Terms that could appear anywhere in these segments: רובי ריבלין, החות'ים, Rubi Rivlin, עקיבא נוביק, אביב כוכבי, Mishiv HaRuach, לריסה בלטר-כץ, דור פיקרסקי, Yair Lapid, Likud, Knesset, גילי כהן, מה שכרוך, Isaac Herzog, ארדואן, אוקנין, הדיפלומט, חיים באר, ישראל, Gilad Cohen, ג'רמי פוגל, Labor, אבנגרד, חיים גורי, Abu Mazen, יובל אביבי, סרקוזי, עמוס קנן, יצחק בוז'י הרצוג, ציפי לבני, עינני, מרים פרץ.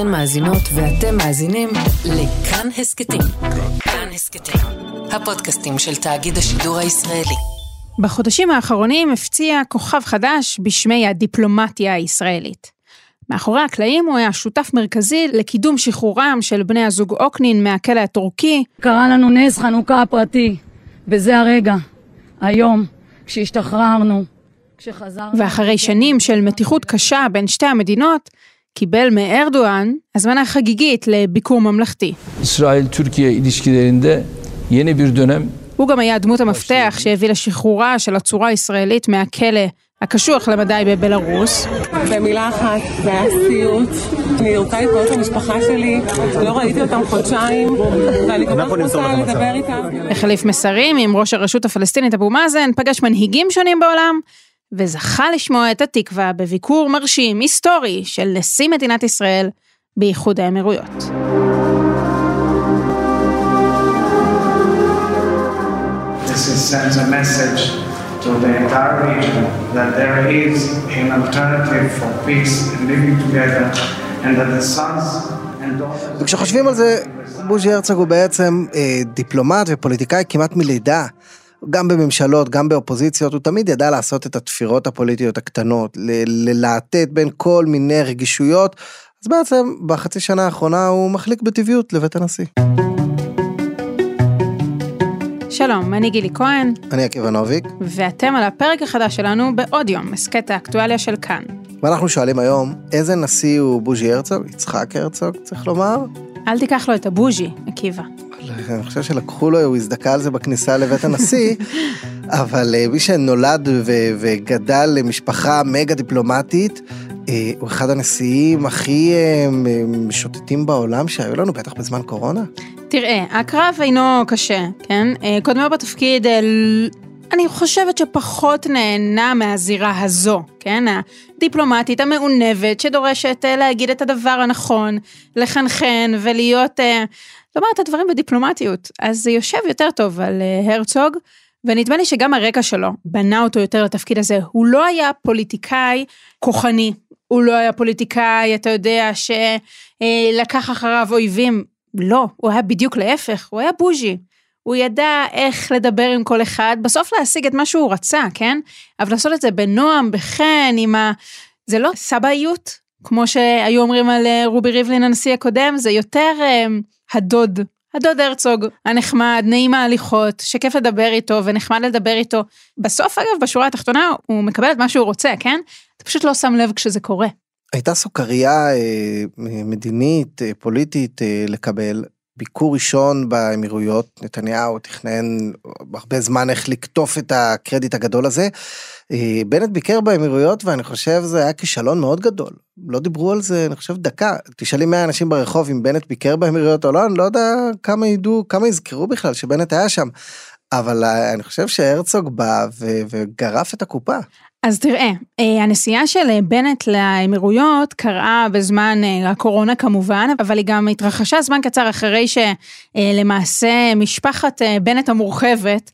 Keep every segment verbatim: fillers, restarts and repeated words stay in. אתן מאזינות ואתם מאזינים לכאן הסקטים. כאן הסקטים, הפודקאסטים של תאגיד השידור הישראלי. בחודשים האחרונים הפציע כוכב חדש בשמי הדיפלומטיה הישראלית. מאחורי הקלעים הוא היה שותף מרכזי לקידום שחרורם של בני הזוג אוקנין מהכלא הטורקי. קרה לנו נס חנוכה הפרטי, וזה הרגע, היום, כשהשתחררנו, כשחזרנו. ואחרי שנים של מתיחות קשה בין שתי המדינות, קיבל מארדואן הזמנה חגיגית לביקור ממלכתי. ישראל-טורקיה ilişkilerinde yeni bir dönem. הוא גם היה דמות המפתח שהביא לשחרורה של הצורה הישראלית מהכלא הקשוח למדי בבלרוס. במילה אחת, זה היה סיוט. אני רוצה לקרוא את המשפחה שלי, לא ראיתי אותם חודשיים, ואני כל כך רוצה לדבר איתם. החליף מסרים עם ראש הרשות הפלסטינית אבו מאזן, פגש מנהיגים שונים בעולם, וזכה לשמוע את התקווה בביקור מרשים, היסטורי, של נשיא מדינת ישראל באיחוד האמירויות. This sends a message to the entire region that there is an alternative for peace and living together and that the sons and daughters... וכשחושבים על זה, בוז'י הרצוג הוא בעצם דיפלומט ופוליטיקאי כמעט מלידה. גם בממשלות, גם באופוזיציות, הוא תמיד ידע לעשות את התפירות הפוליטיות הקטנות, ללהטט בין כל מיני רגישויות, אז בעצם בחצי שנה האחרונה הוא מחליק בטבעיות לבית הנשיא. שלום, אני גילי כהן. אני עקיבא נוביק. ואתם על הפרק החדש שלנו בעוד יום, מסקת האקטואליה של כאן. ואנחנו שואלים היום, איזה נשיא הוא בוז'י הרצוג? יצחק הרצוג, צריך לומר? אל תיקח לו את הבוז'י, עקיבא. אני חושב שלקחו לו, הוא הזדקה על זה בכניסה לבית הנשיא, אבל מי שנולד ו- וגדל למשפחה מגה דיפלומטית, הוא אחד הנשיאים הכי משוטטים בעולם שהיו לנו, בטח בזמן קורונה. תראה, הקרב אינו קשה, כן? קודמו בתפקיד, אני חושבת שפחות נהנה מהזירה הזו, כן? הדיפלומטית המעונבת שדורשת להגיד את הדבר הנכון, לחנכן ולהיות... לומר את הדברים בדיפלומטיות, אז זה יושב יותר טוב על הרצוג, ונדמה לי שגם הרקע שלו בנה אותו יותר לתפקיד הזה, הוא לא היה פוליטיקאי כוחני, הוא לא היה פוליטיקאי, אתה יודע, שלקח אחריו אויבים, לא, הוא היה בדיוק להפך, הוא היה בוז'י, הוא ידע איך לדבר עם כל אחד, בסוף להשיג את מה שהוא רצה, כן? אבל לעשות את זה בנועם, בחן, עם ה... זה לא סבאיות, כמו שהיו אומרים על רובי ריבלין הנשיא הקודם, זה יותר הדוד, הדוד הרצוג, הנחמד, נעים ההליכות, שכיף לדבר איתו ונחמד לדבר איתו. בסוף אגב, בשורה התחתונה, הוא מקבל את מה שהוא רוצה, כן? אתה פשוט לא שם לב כשזה קורה. הייתה סוכריה מדינית, פוליטית, לקבל ביקור ראשון באמירויות, נתניהו תכנן הרבה זמן איך לקטוף את הקרדיט הגדול הזה, בנט ביקר באמירויות, ואני חושב זה היה כישלון מאוד גדול, לא דיברו על זה, אני חושב דקה, תשאלי מאה אנשים ברחוב אם בנט ביקר באמירויות או לא, אני לא יודע כמה ידעו, כמה יזכרו בכלל שבנט היה שם, אבל אני חושב שהרצוג בא ו- וגרף את הקופה. אז תראה, הנסיעה של בנט לאמירויות קרה בזמן הקורונה כמובן, אבל היא גם התרחשה זמן קצר אחרי שלמעשה משפחת בנט המורחבת,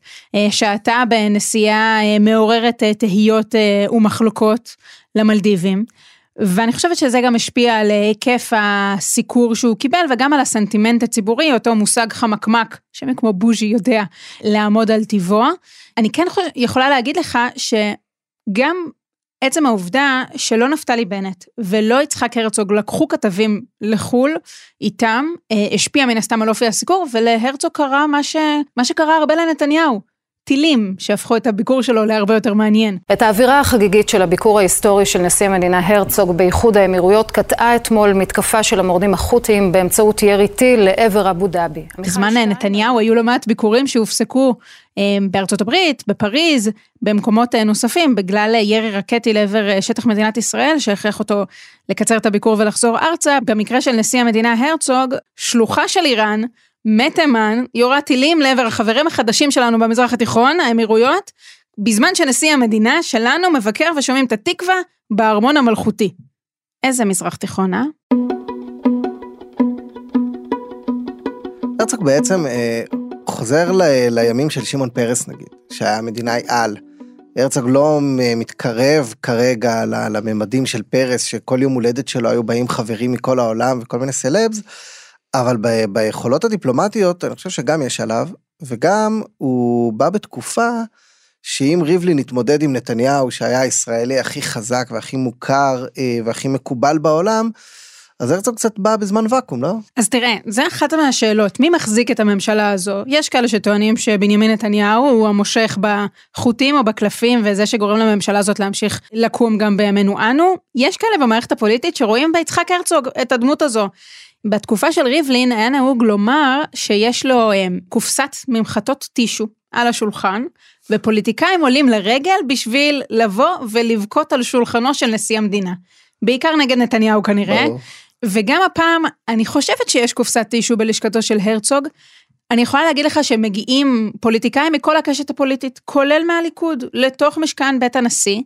שעתה בנסיעה מעוררת תהיות ומחלוקות למלדיבים, ואני חושבת שזה גם השפיע על היקף הסיקור שהוא קיבל, וגם על הסנטימנט הציבורי, אותו מושג חמקמק, שמי כמו בוז'י יודע לעמוד על טבעו. אני כן יכולה להגיד לך ש... גם עצם העובדה שלא נפתלי בנט ולא יצחק הרצוג לקחו כתבים לחול איתם, השפיע מן הסתם על אופי הסיקור, ולהרצוג קרה מה, ש... מה שקרה הרבה לנתניהו, טילים שהפכו את הביקור שלו להרבה יותר מעניין. את האווירה החגיגית של הביקור ההיסטורי של נשיא המדינה הרצוג באיחוד האמירויות קטעה אתמול מתקפה של המורדים החות'ים באמצעות ירי טיל לעבר אבו דאבי. בזמן נתניהו היו לא מעט ביקורים שהופסקו בארצות הברית, בפריז, במקומות נוספים, בגלל ירי רקטי לעבר שטח מדינת ישראל, שהכרח אותו לקצר את הביקור ולחזור ארצה. במקרה של נשיא המדינה הרצוג, שלוחה של איראן, מתימן, יורה טילים לעבר החברים החדשים שלנו במזרח התיכון, האמירויות, בזמן שנשיא המדינה שלנו מבקר ושומעים את התקווה בארמון המלכותי. איזה מזרח תיכון, אה? הרצוג בעצם... חוזר ל- לימים של שמעון פרס נגיד, שהיה מדינאי על, הרצוג לא מתקרב כרגע לממדים של פרס, שכל יום הולדת שלו היו באים חברים מכל העולם וכל מיני סלבס, אבל ב- ביכולות הדיפלומטיות אני חושב שגם יש עליו, וגם הוא בא בתקופה שאם ריבלין התמודד עם נתניהו, שהיה הישראלי הכי חזק והכי מוכר והכי מקובל בעולם, אז הרצוג קצת בא בזמן וקום, לא? אז תראה, זה אחת מהשאלות, מי מחזיק את הממשלה הזו? יש כאלה שטוענים שבנימין נתניהו הוא המושך בחוטים או בקלפים, וזה שגורם לממשלה הזאת להמשיך לקום גם בימינו אנו. יש כאלה במערכת הפוליטית שרואים ביצחק הרצוג את הדמות הזו. בתקופה של ריבלין היה נהוג לומר שיש לו קופסת ממחטות טישו על השולחן, ופוליטיקאים עולים לרגל בשביל לבוא ולבכות על שולחנו של נשיא המדינה. בעיקר נגד נתניהו כנראה. ברור. וגם הפעם, אני חושבת שיש קופסת טישו בלשכתו של הרצוג, אני יכולה להגיד לך שמגיעים פוליטיקאים מכל הקשת הפוליטית, כולל מהליכוד, לתוך משכן בית הנשיא,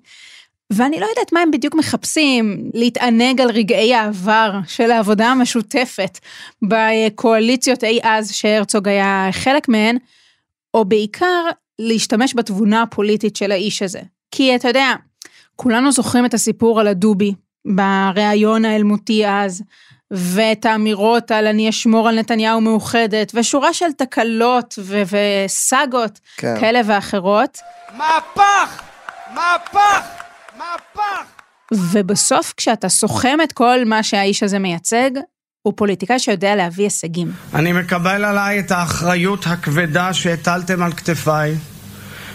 ואני לא יודעת מה הם בדיוק מחפשים, להתענג על רגעי העבר של העבודה המשותפת, בקואליציות אי אז שהרצוג היה חלק מהן, או בעיקר להשתמש בתבונה הפוליטית של האיש הזה. כי אתה יודע, כולנו זוכרים את הסיפור על הדובי, ברעיון האלמותי אז, ואת האמירות על אני אשמור על נתניהו מאוחדת, ושורה של תקלות ו- וסגות כן. כאלה ואחרות. מהפך! מהפך! מהפך! ובסוף כשאתה סוכם את כל מה שהאיש הזה מייצג, הוא פוליטיקאי שיודע להביא הישגים. אני מקבל עליי את האחריות הכבדה שהטלתם על כתפיי,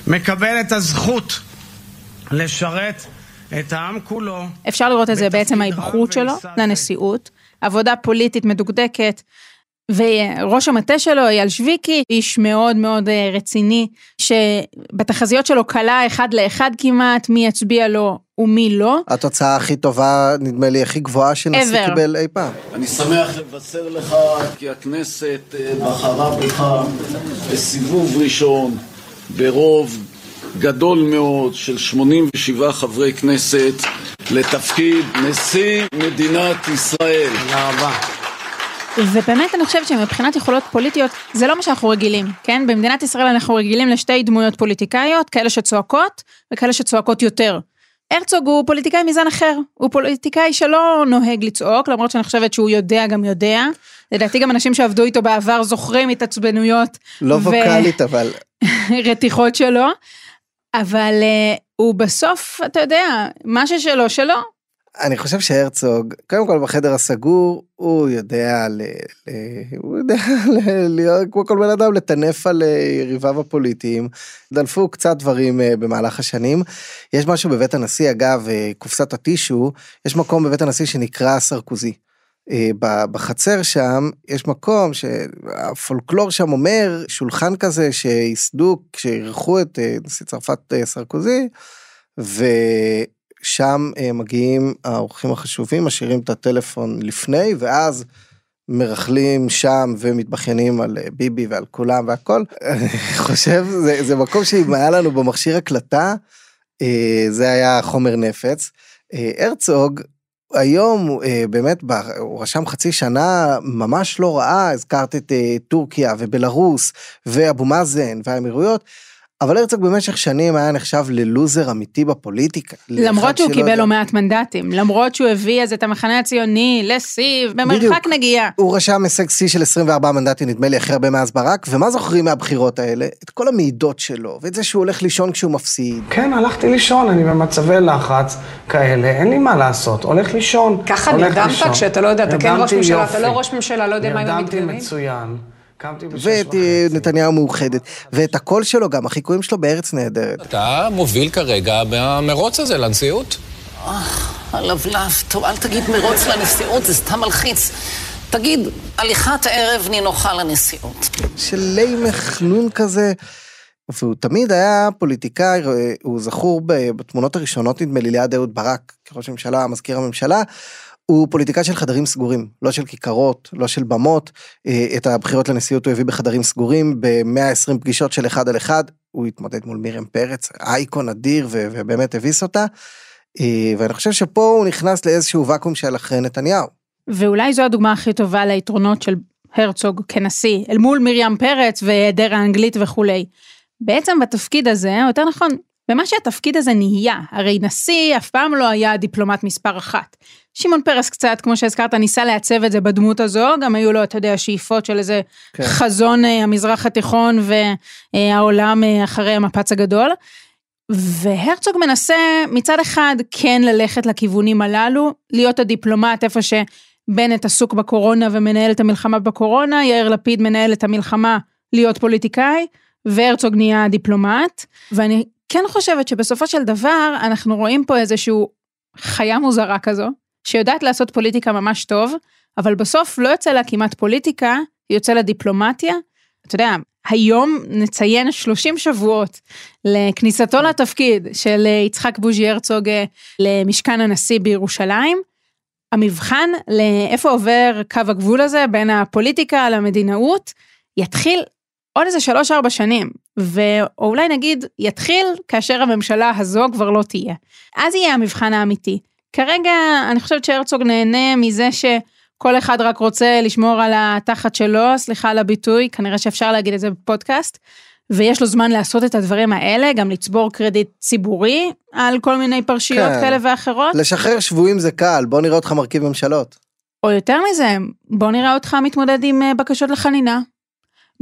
מקבל את הזכות לשרת את העם כולו. אפשר לראות את זה בעצם ההיבחרות שלו לנשיאות, עבודה פוליטית מדוקדקת, וראש המטה שלו, אייל שוויקי, איש מאוד מאוד רציני, שבתחזיות שלו קלה אחד לאחד כמעט, מי יצביע לו ומי לא. התוצאה הכי טובה, נדמה לי, הכי גבוהה שנשיא קיבל אי פעם. אני שמח לבשר לך, כי הכנסת בחרה בך בסיבוב ראשון, ברוב גדול מאוד של שמונים ושבעה חברי כנסת לתפקיד נשיא מדינת ישראל. תודה רבה. ובאמת אני חושבת שמבחינת יכולות פוליטיות זה לא מה שאנחנו רגילים, כן? במדינת ישראל אנחנו רגילים לשתי דמויות פוליטיקאיות, כאלה שצועקות וכאלה שצועקות יותר. הרצוג הוא פוליטיקאי מזן אחר, הוא פוליטיקאי שלא נוהג לצעוק, למרות שאני חושבת שהוא יודע גם יודע, לדעתי גם אנשים שעבדו איתו בעבר זוכרים התעצבנויות. לא ו... ווקלית אבל. רתיחות שלו. אבל uh, הוא בסוף, אתה יודע, משהו שלו שלו. אני חושב שהרצוג, קודם כל בחדר הסגור, הוא יודע, ל, ל, הוא יודע ל, ל, כמו כל בן אדם, לטנף על יריביו הפוליטיים, דלפו קצת דברים uh, במהלך השנים. יש משהו בבית הנשיא, אגב, uh, קופסת הטישו, יש מקום בבית הנשיא שנקרא סרקוזי. בחצר שם יש מקום שהפולקלור שם אומר, שולחן כזה שיסדו כשירחו את נשיא צרפת סרקוזי, ושם מגיעים האורחים החשובים, משאירים את הטלפון לפני, ואז מרחלים שם ומתבחיינים על ביבי ועל כולם והכל. אני חושב, זה, זה מקום שאם היה לנו במכשיר הקלטה, זה היה חומר נפץ. הרצוג, היום באמת הוא רשם חצי שנה ממש לא רעה, הזכרת את טורקיה ובלרוס ואבו מאזן והאמירויות, אבל הרצוג במשך שנים היה נחשב ללוזר אמיתי בפוליטיקה. למרות שהוא קיבל לא מעט מנדטים, למרות שהוא הביא אז את המחנה הציוני לסיב, במרחק נגיעה. הוא רשם הישג סי של עשרים וארבעה מנדטים, נדמה לי אחרי הרבה מאז ברק, ומה זוכרים מהבחירות האלה? את כל המעידות שלו, ואת זה שהוא הולך לישון כשהוא מפסיד. כן, הלכתי לישון, אני במצבי לחץ כאלה, אין לי מה לעשות, הולך לישון. ככה נרדמת כשאתה לא יודע, אתה כן ראש ממשלה, אתה לא ראש ממשלה, לא יודע מה הם מתגרמים. ואת נתניהו מאוחדת, ואת הקול שלו גם, החיקויים שלו בארץ נהדרת. אתה מוביל כרגע במרוץ הזה לנשיאות? הלבלב, טוב, אל תגיד מרוץ לנשיאות, זה סתם מלחיץ. תגיד, הליכת הערב נינוחה לנשיאות. שלי מחנון כזה, והוא תמיד היה פוליטיקאי, הוא זכור בתמונות הראשונות, נדמה לי ליד אהוד ברק, כראש ממשלה, מזכיר הממשלה, הוא פוליטיקאי של חדרים סגורים, לא של כיכרות, לא של במות, את הבחירות לנשיאות הוא הביא בחדרים סגורים, ב-מאה ועשרים פגישות של אחד על אחד, הוא התמודד מול מרים פרץ, אייקון אדיר, ובאמת הביס אותה, ואני חושב שפה הוא נכנס לאיזשהו וקום של אחרי נתניהו. ואולי זו הדוגמה הכי טובה ליתרונות של הרצוג כנשיא, אל מול מרים פרץ והיעדר האנגלית וכולי. בעצם בתפקיד הזה, יותר נכון, ומה שהתפקיד הזה נהיה, הרי נשיא אף פעם לא היה דיפלומט מספר אחת. שמעון פרס קצת, כמו שהזכרת, ניסה לעצב את זה בדמות הזו, גם היו לו, אתה יודע, שאיפות של איזה כן. חזון המזרח התיכון והעולם אחרי המפץ הגדול, והרצוג מנסה מצד אחד כן ללכת לכיוונים הללו, להיות הדיפלומט איפה שבנט עסוק בקורונה ומנהל את המלחמה בקורונה, יאיר לפיד מנהל את המלחמה להיות פוליטיקאי, והרצוג נהיה דיפלומט, ואני כן חושבת שבסופו של דבר אנחנו רואים פה איזשהו חיה מוזרה כזו, שיודעת לעשות פוליטיקה ממש טוב, אבל בסוף לא יוצא לה כמעט פוליטיקה, יוצא לה דיפלומטיה, אתה יודע, היום נציין שלושים שבועות לכניסתו לתפקיד של יצחק בוז'י הרצוג למשכן הנשיא בירושלים, המבחן לאיפה עובר קו הגבול הזה בין הפוליטיקה למדינאות, יתחיל עוד איזה שלוש ארבע שנים, ואולי נגיד יתחיל כאשר הממשלה הזו כבר לא תהיה. אז יהיה המבחן האמיתי. כרגע אני חושבת שהרצוג נהנה מזה שכל אחד רק רוצה לשמור על התחת שלו, סליחה על הביטוי, כנראה שאפשר להגיד את זה בפודקאסט, ויש לו זמן לעשות את הדברים האלה, גם לצבור קרדיט ציבורי על כל מיני פרשיות כן. כאלה ואחרות. לשחרר שבועים זה קל, בוא נראה אותך מרכיב ממשלות. או יותר מזה, בוא נראה אותך מתמודד עם בקשות לחנינה.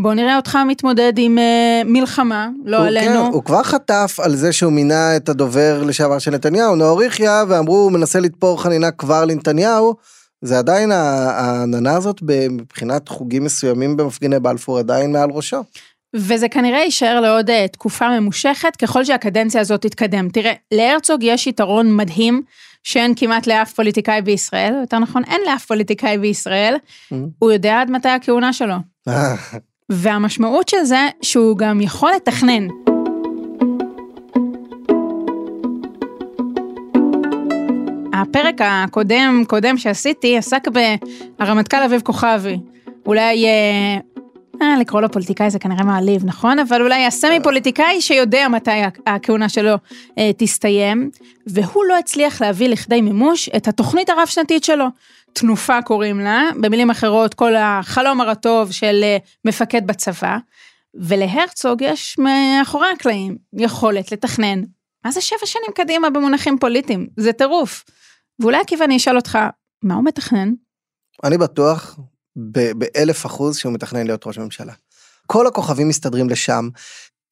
בוא נראה אותך מתמודד עם מלחמה, לא עלינו. הוא כבר חטף על זה שהוא מינה את הדובר לשעבר של נתניהו, נאוריחיה, ואמרו, הוא מנסה לתפור חנינה כבר לנתניהו, זה עדיין, העננה הזאת מבחינת חוגים מסוימים במפגיני בלפור, עדיין מעל ראשו. וזה כנראה יישאר לעוד תקופה ממושכת, ככל שהקדנציה הזאת תתקדם. תראה, להרצוג יש יתרון מדהים, שאין כמעט לאף פוליטיקאי בישראל, יותר נכון, אין לאף פוליטיקאי בישראל, הוא יודע עד מתי הכהונה שלו. והמשמעות של זה שהוא גם יכול לתכנן. הפרק הקודם, קודם שעשיתי, עסק ברמטכ"ל אביב כוכבי. אולי, אה, לקרוא לו פוליטיקאי זה כנראה מעליב, נכון? אבל אולי יעשה מפוליטיקאי שיודע מתי הכהונה שלו אה, תסתיים, והוא לא הצליח להביא לכדי מימוש את התוכנית הרב-שנתית שלו. תנופה קוראים לה, במילים אחרות כל החלום הרטוב של מפקד בצבא, ולהרצוג יש מאחורי הקלעים יכולת לתכנן, מה זה שבע שנים קדימה במונחים פוליטיים, זה טירוף, ואולי עקיבא אני אשאל אותך, מה הוא מתכנן? אני בטוח באלף אחוז שהוא מתכנן להיות ראש ממשלה, כל הכוכבים מסתדרים לשם,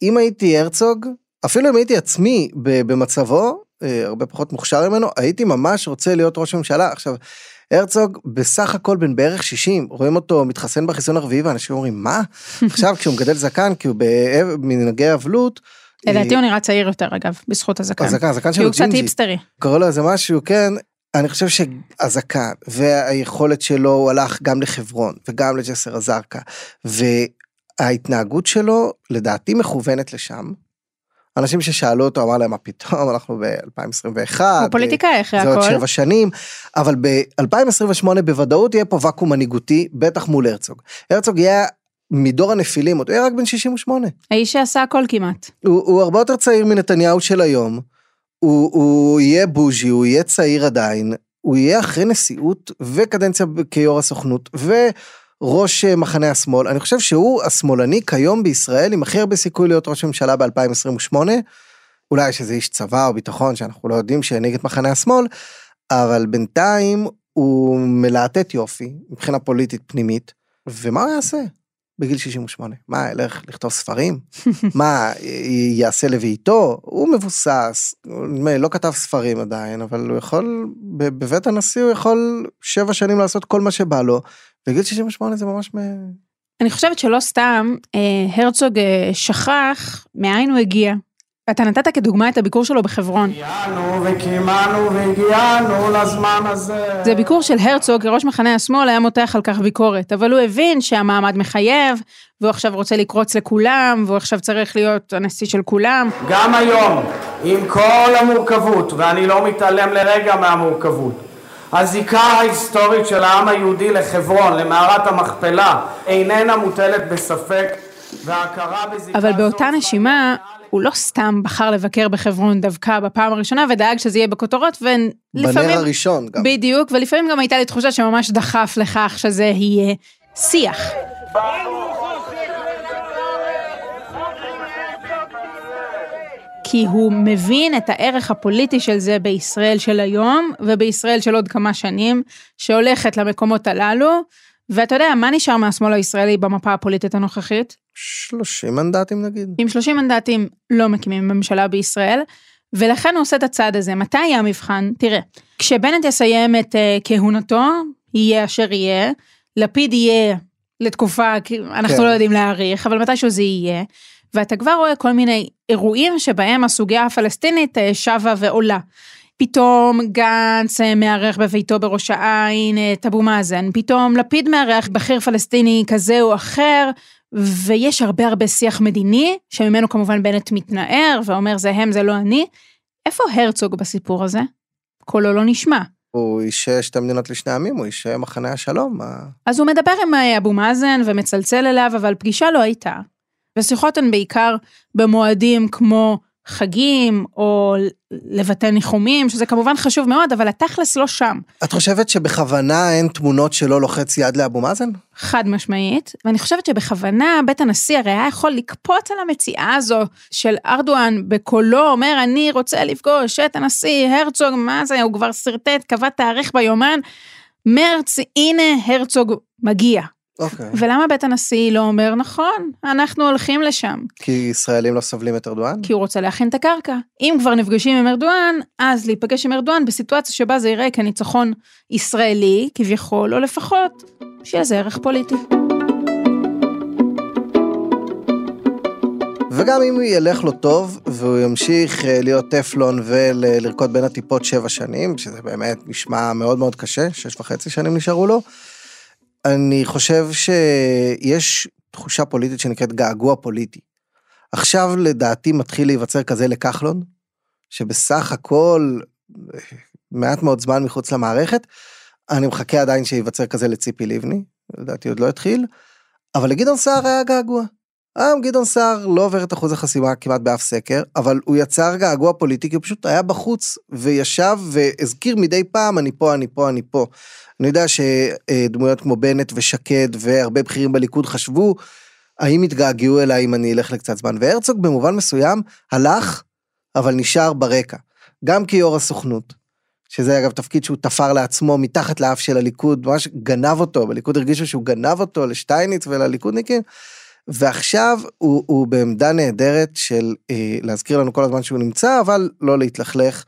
אם הייתי הרצוג, אפילו אם הייתי עצמי במצבו, הרבה פחות מוכשר ממנו, הייתי ממש רוצה להיות ראש ממשלה, עכשיו, הרצוג בסך הכל בין בערך שישים, רואים אותו מתחסן בחיסון הרביעי, ואנשים אומרים, מה? עכשיו כשהוא מגדל זקן, כי הוא במנהגי אבלות, לדעתי הוא נראה צעיר יותר אגב, בזכות הזקן. הזקן, הזקן שלו ג'ינג'י. כי הוא קצת היפסטרי. קורא לו איזה משהו, כן, אני חושב שהזקן, והיכולת שלו, הוא הלך גם לחברון, וגם לג'סר א-זרקא, וההתנהגות שלו, לדעתי מכוונת לשם, אנשים ששאלו אותו, אמר להם, מה פתאום, אנחנו ב-אלפיים עשרים ואחת, הוא פוליטיקאי אחרי הכל. זה עוד שבע שנים, אבל ב-אלפיים עשרים ושמונה בוודאות יהיה פה וקום מנהיגותי, בטח מול הרצוג. הרצוג יהיה מדור הנפילים, הוא היה רק בן שישים ושמונה. האיש שעשה הכל כמעט. הוא, הוא הרבה יותר צעיר מנתניהו של היום, הוא, הוא יהיה בוז'י, הוא יהיה צעיר עדיין, הוא יהיה אחרי נשיאות וקדנציה כיו"ר הסוכנות, ו... ראש מחנה השמאל, אני חושב שהוא השמאלני כיום בישראל, עם הכי הרבה סיכוי להיות ראש ממשלה ב-אלפיים עשרים ושמונה, אולי שזה איש צבא או ביטחון, שאנחנו לא יודעים שהנהיג את מחנה השמאל, אבל בינתיים הוא מלהטט יופי, מבחינה פוליטית פנימית, ומה הוא יעשה בגיל שישים ושמונה? מה, ילך לכתוב ספרים? מה, יעשה לביתו? הוא מבוסס, לא כתב ספרים עדיין, אבל הוא יכול, בבית הנשיא הוא יכול שבע שנים לעשות כל מה שבא לו, בגיל שישים ושמונה זה ממש... אני חושבת שלא סתם, הרצוג שכח מאין הוא הגיע. אתה נתת כדוגמה את הביקור שלו בחברון. הגיענו וקימנו והגיענו לזמן הזה. זה ביקור של הרצוג, כראש מחנה השמאל היה מותח על כך ביקורת, אבל הוא הבין שהמעמד מחייב, והוא עכשיו רוצה לקרוץ לכולם, והוא עכשיו צריך להיות הנשיא של כולם. גם היום, עם כל המורכבות, ואני לא מתעלם לרגע מהמורכבות, הזיקה ההיסטורית של העם היהודי לחברון, למערת המכפלה, איננה מוטלת בספק, וההכרה בזיקה... אבל באותה נשימה, הוא לא סתם בחר לבקר בחברון דווקא בפעם הראשונה, ודאג שזה יהיה בכותרות, ולפעמים... בנר הראשון גם. בדיוק, ולפעמים גם הייתה לי תחושה שממש דחף לכך שזה יהיה שיח. כי הוא מבין את הערך הפוליטי של זה בישראל של היום, ובישראל של עוד כמה שנים, שהולכת למקומות הללו, ואתה יודע, מה נשאר מהשמאל הישראלי במפה הפוליטית הנוכחית? שלושים מנדטים נגיד. עם שלושים מנדטים לא מקימים ממשלה בישראל, ולכן הוא עושה את הצעד הזה. מתי יהיה המבחן? תראה, כשבנט יסיים את כהונתו, יהיה אשר יהיה, לפיד יהיה לתקופה, אנחנו לא יודעים להעריך, אבל מתישהו זה יהיה, ואתה כבר רואה כל מיני אירועים שבהם הסוגיה הפלסטינית שווה ועולה. פתאום גנץ מערך בביתו בראש העין את אבו מאזן, פתאום לפיד מערך בחיר פלסטיני כזה או אחר, ויש הרבה הרבה שיח מדיני, שממנו כמובן בנט מתנער, ואומר זה הם, זה לא אני. איפה הרצוג בסיפור הזה? קולו לא נשמע. הוא איש שתי מדינות לשני עמים, הוא איש מחנה השלום. אז הוא מדבר עם אבו מאזן ומצלצל אליו, אבל פגישה לא הייתה. ושיחות הן בעיקר במועדים כמו חגים, או לבטא ניחומים, שזה כמובן חשוב מאוד, אבל התכלס לא שם. את חושבת שבכוונה אין תמונות שלא לוחץ יד לאבו מאזן? חד משמעית, ואני חושבת שבכוונה בית הנשיא הרי היה יכול לקפוץ על המציאה הזו של ארדואן בקולו, אומר אני רוצה לפגוש את הנשיא הרצוג, מה זה, הוא כבר סרטט, קבע תאריך ביומן, מרץ, הנה הרצוג מגיע. Okay. ולמה בית הנשיא לא אומר נכון, אנחנו הולכים לשם? כי ישראלים לא סבלים את ארדואן? כי הוא רוצה להכין את הקרקע. אם כבר נפגשים עם ארדואן, אז להיפגש עם ארדואן בסיטואציה שבה זה יראה כניצחון ישראלי, כביכול, או לפחות, שיהיה זה ערך פוליטי. וגם אם הוא ילך לו טוב, והוא ימשיך להיות טפלון ולרקוד בין הטיפות שבע שנים, שזה באמת נשמע מאוד מאוד קשה, שש וחצי שנים נשארו לו, אני חושב שיש תחושה פוליטית שנקראת געגוע פוליטי. עכשיו לדעתי מתחיל להיווצר כזה לכחלון, שבסך הכל מעט מאוד זמן מחוץ למערכת, אני מחכה עדיין שיווצר כזה לציפי לבני, לדעתי עוד לא התחיל, אבל לגדעון סער היה געגוע. היום גדעון סער לא עובר את אחוז החסימה כמעט באף סקר, אבל הוא יצר געגוע פוליטי, כי הוא פשוט היה בחוץ וישב והזכיר מדי פעם, אני פה, אני פה, אני פה. אני יודע שדמויות כמו בנט ושקד והרבה בכירים בליכוד חשבו, האם התגעגעו אליי אם אני אלך לקצת זמן, והרצוג במובן מסוים הלך, אבל נשאר ברקע. גם כיו"ר הסוכנות, שזה אגב תפקיד שהוא תפר לעצמו מתחת לאף של הליכוד, ממש גנב אותו, בליכוד הרגישו שהוא גנב אותו לשטייניץ ולליכודניקים, ועכשיו הוא, הוא בעמדה נהדרת של אה, להזכיר לנו כל הזמן שהוא נמצא, אבל לא להתלכלך,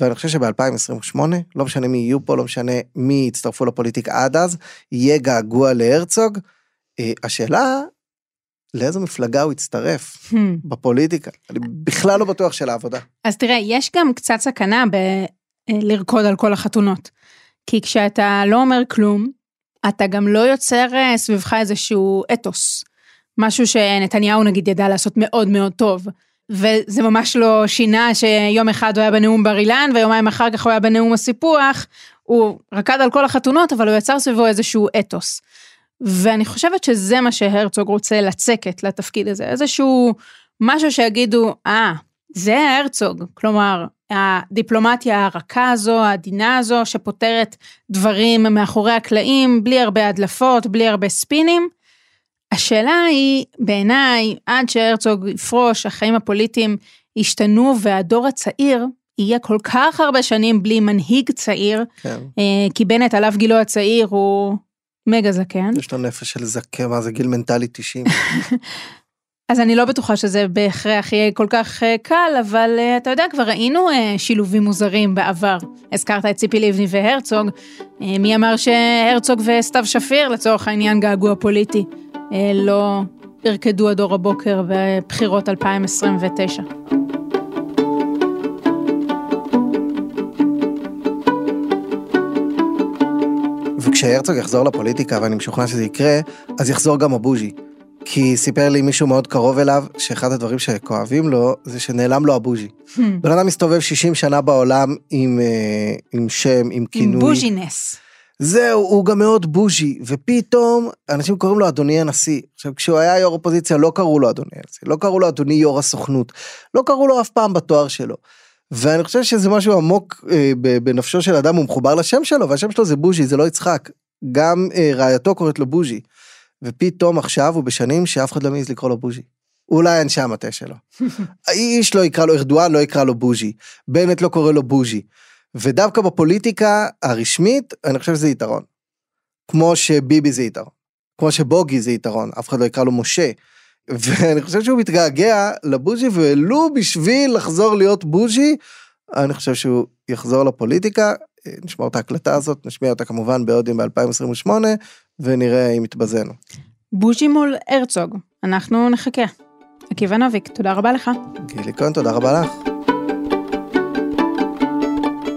ואני חושב שב-אלפיים עשרים ושמונה, לא משנה מי יהיו פה, לא משנה מי יצטרפו לפוליטיק עד אז, יהיה געגוע להרצוג, אה, השאלה, לאיזו מפלגה הוא יצטרף hmm. בפוליטיקה, אני בכלל לא בטוח של העבודה. אז תראה, יש גם קצת סכנה בלרקוד על כל החתונות, כי כשאתה לא אומר כלום, אתה גם לא יוצר סביבך איזשהו אתוס, משהו שנתניהו נגיד ידע לעשות מאוד מאוד טוב, וזה ממש לא שינה שיום אחד הוא היה בנאום בר אילן, ויומיים אחר כך הוא היה בנאום הסיפוח, הוא רקד על כל החתונות, אבל הוא יצר סביבו איזשהו אתוס, ואני חושבת שזה מה שהרצוג רוצה לצקת לתפקיד הזה, איזשהו משהו שיגידו, אה, זה הרצוג, כלומר, הדיפלומטיה הרכה הזו, העדינה הזו, שפותרת דברים מאחורי הקלעים, בלי הרבה הדלפות, בלי הרבה ספינים, השאלה היא, בעיניי, עד שהרצוג יפרוש, החיים הפוליטיים ישתנו, והדור הצעיר יהיה כל כך הרבה שנים בלי מנהיג צעיר, כן. כי בנט עליו גילו הצעיר הוא מגה זקן. יש לו נפש של זקן, מה זה גיל מנטלי תשעים. אז אני לא בטוחה שזה בהכרח יהיה כל כך קל, אבל אתה יודע, כבר ראינו שילובים מוזרים בעבר. הזכרת את ציפי לבני והרצוג, מי אמר שהרצוג וסתיו שפיר, לצורך העניין געגוע פוליטי. לא ירקדו הדור הבוקר בבחירות אלפיים עשרים ותשע. וכשהרצוג יחזור לפוליטיקה, ואני משוכנע שזה יקרה, אז יחזור גם הבוז'י. כי סיפר לי מישהו מאוד קרוב אליו, שאחד הדברים שכואבים לו, זה שנעלם לו הבוז'י. בן אדם מסתובב שישים שנה בעולם עם, עם שם, עם כינוי. עם בוז'ינס. זהו, הוא גם מאוד בוז'י, ופתאום אנשים קוראים לו אדוני הנשיא. עכשיו, כשהוא היה יו"ר אופוזיציה, לא קראו לו אדוני הנשיא, לא קראו לו אדוני יו"ר הסוכנות, לא קראו לו אף פעם בתואר שלו. ואני חושב שזה משהו עמוק אה, בנפשו של אדם, הוא מחובר לשם שלו, והשם שלו זה בוז'י, זה לא יצחק. גם אה, רעייתו קוראת לו בוז'י, ופתאום עכשיו הוא בשנים שאף אחד לא מעז לקרוא לו בוז'י. אולי אנשי המטה שלו. איש לא יקרא לו ארדואן, לא יקרא לו בוז'י. בנט לא קורא לו בוז'י. ודווקא בפוליטיקה הרשמית, אני חושב שזה יתרון. כמו שביבי זה יתרון. כמו שבוגי זה יתרון. אף אחד לא יקרא לו משה. ואני חושב שהוא מתגעגע לבוז'י, ולו בשביל לחזור להיות בוז'י, אני חושב שהוא יחזור לפוליטיקה. נשמע את ההקלטה הזאת, נשמיע אותה כמובן בעודים ב-אלפיים עשרים ושמונה, ונראה אם התבזנו. בוז'י מול הרצוג. אנחנו נחכה. עקיבא נוביק, תודה רבה לך. גילי קוהן, תודה רבה לך.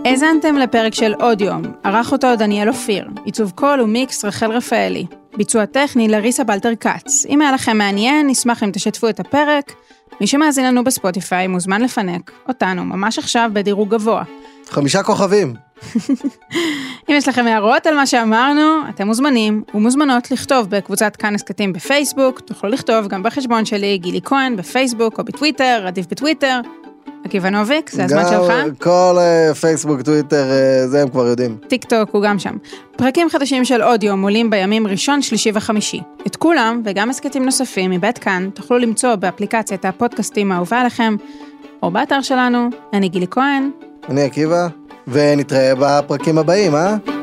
האזנתם לפרק של עוד יום, ערך אותו דניאל אופיר, עיצוב קול ומיקס רחל רפאלי, ביצוע טכני לריסה בלטר קץ. אם היה לכם מעניין, נשמח אם תשתפו את הפרק. מי שמאזין לנו בספוטיפיי מוזמן לפנק אותנו ממש עכשיו בדירוג גבוה. חמישה כוכבים. אם יש לכם הערות על מה שאמרנו, אתם מוזמנים ומוזמנות לכתוב בקבוצת כאן הסקטים בפייסבוק, תוכלו לכתוב גם בחשבון שלי גילי כהן בפייסבוק או בטוויטר, עדיף בטוויטר, עקיבא נוביק, זה הזמן שלך. כל פייסבוק, טוויטר, זה הם כבר יודעים. טיק טוק הוא גם שם. פרקים חדשים של אודיו מולים בימים ראשון, שלישי וחמישי. את כולם וגם הסקטים נוספים מבית כאן תוכלו למצוא באפליקציית הפודקאסטים האהובה לכם, או באתר שלנו. אני גילי כהן. אני עקיבא. ונתראה בפרקים הבאים, אה?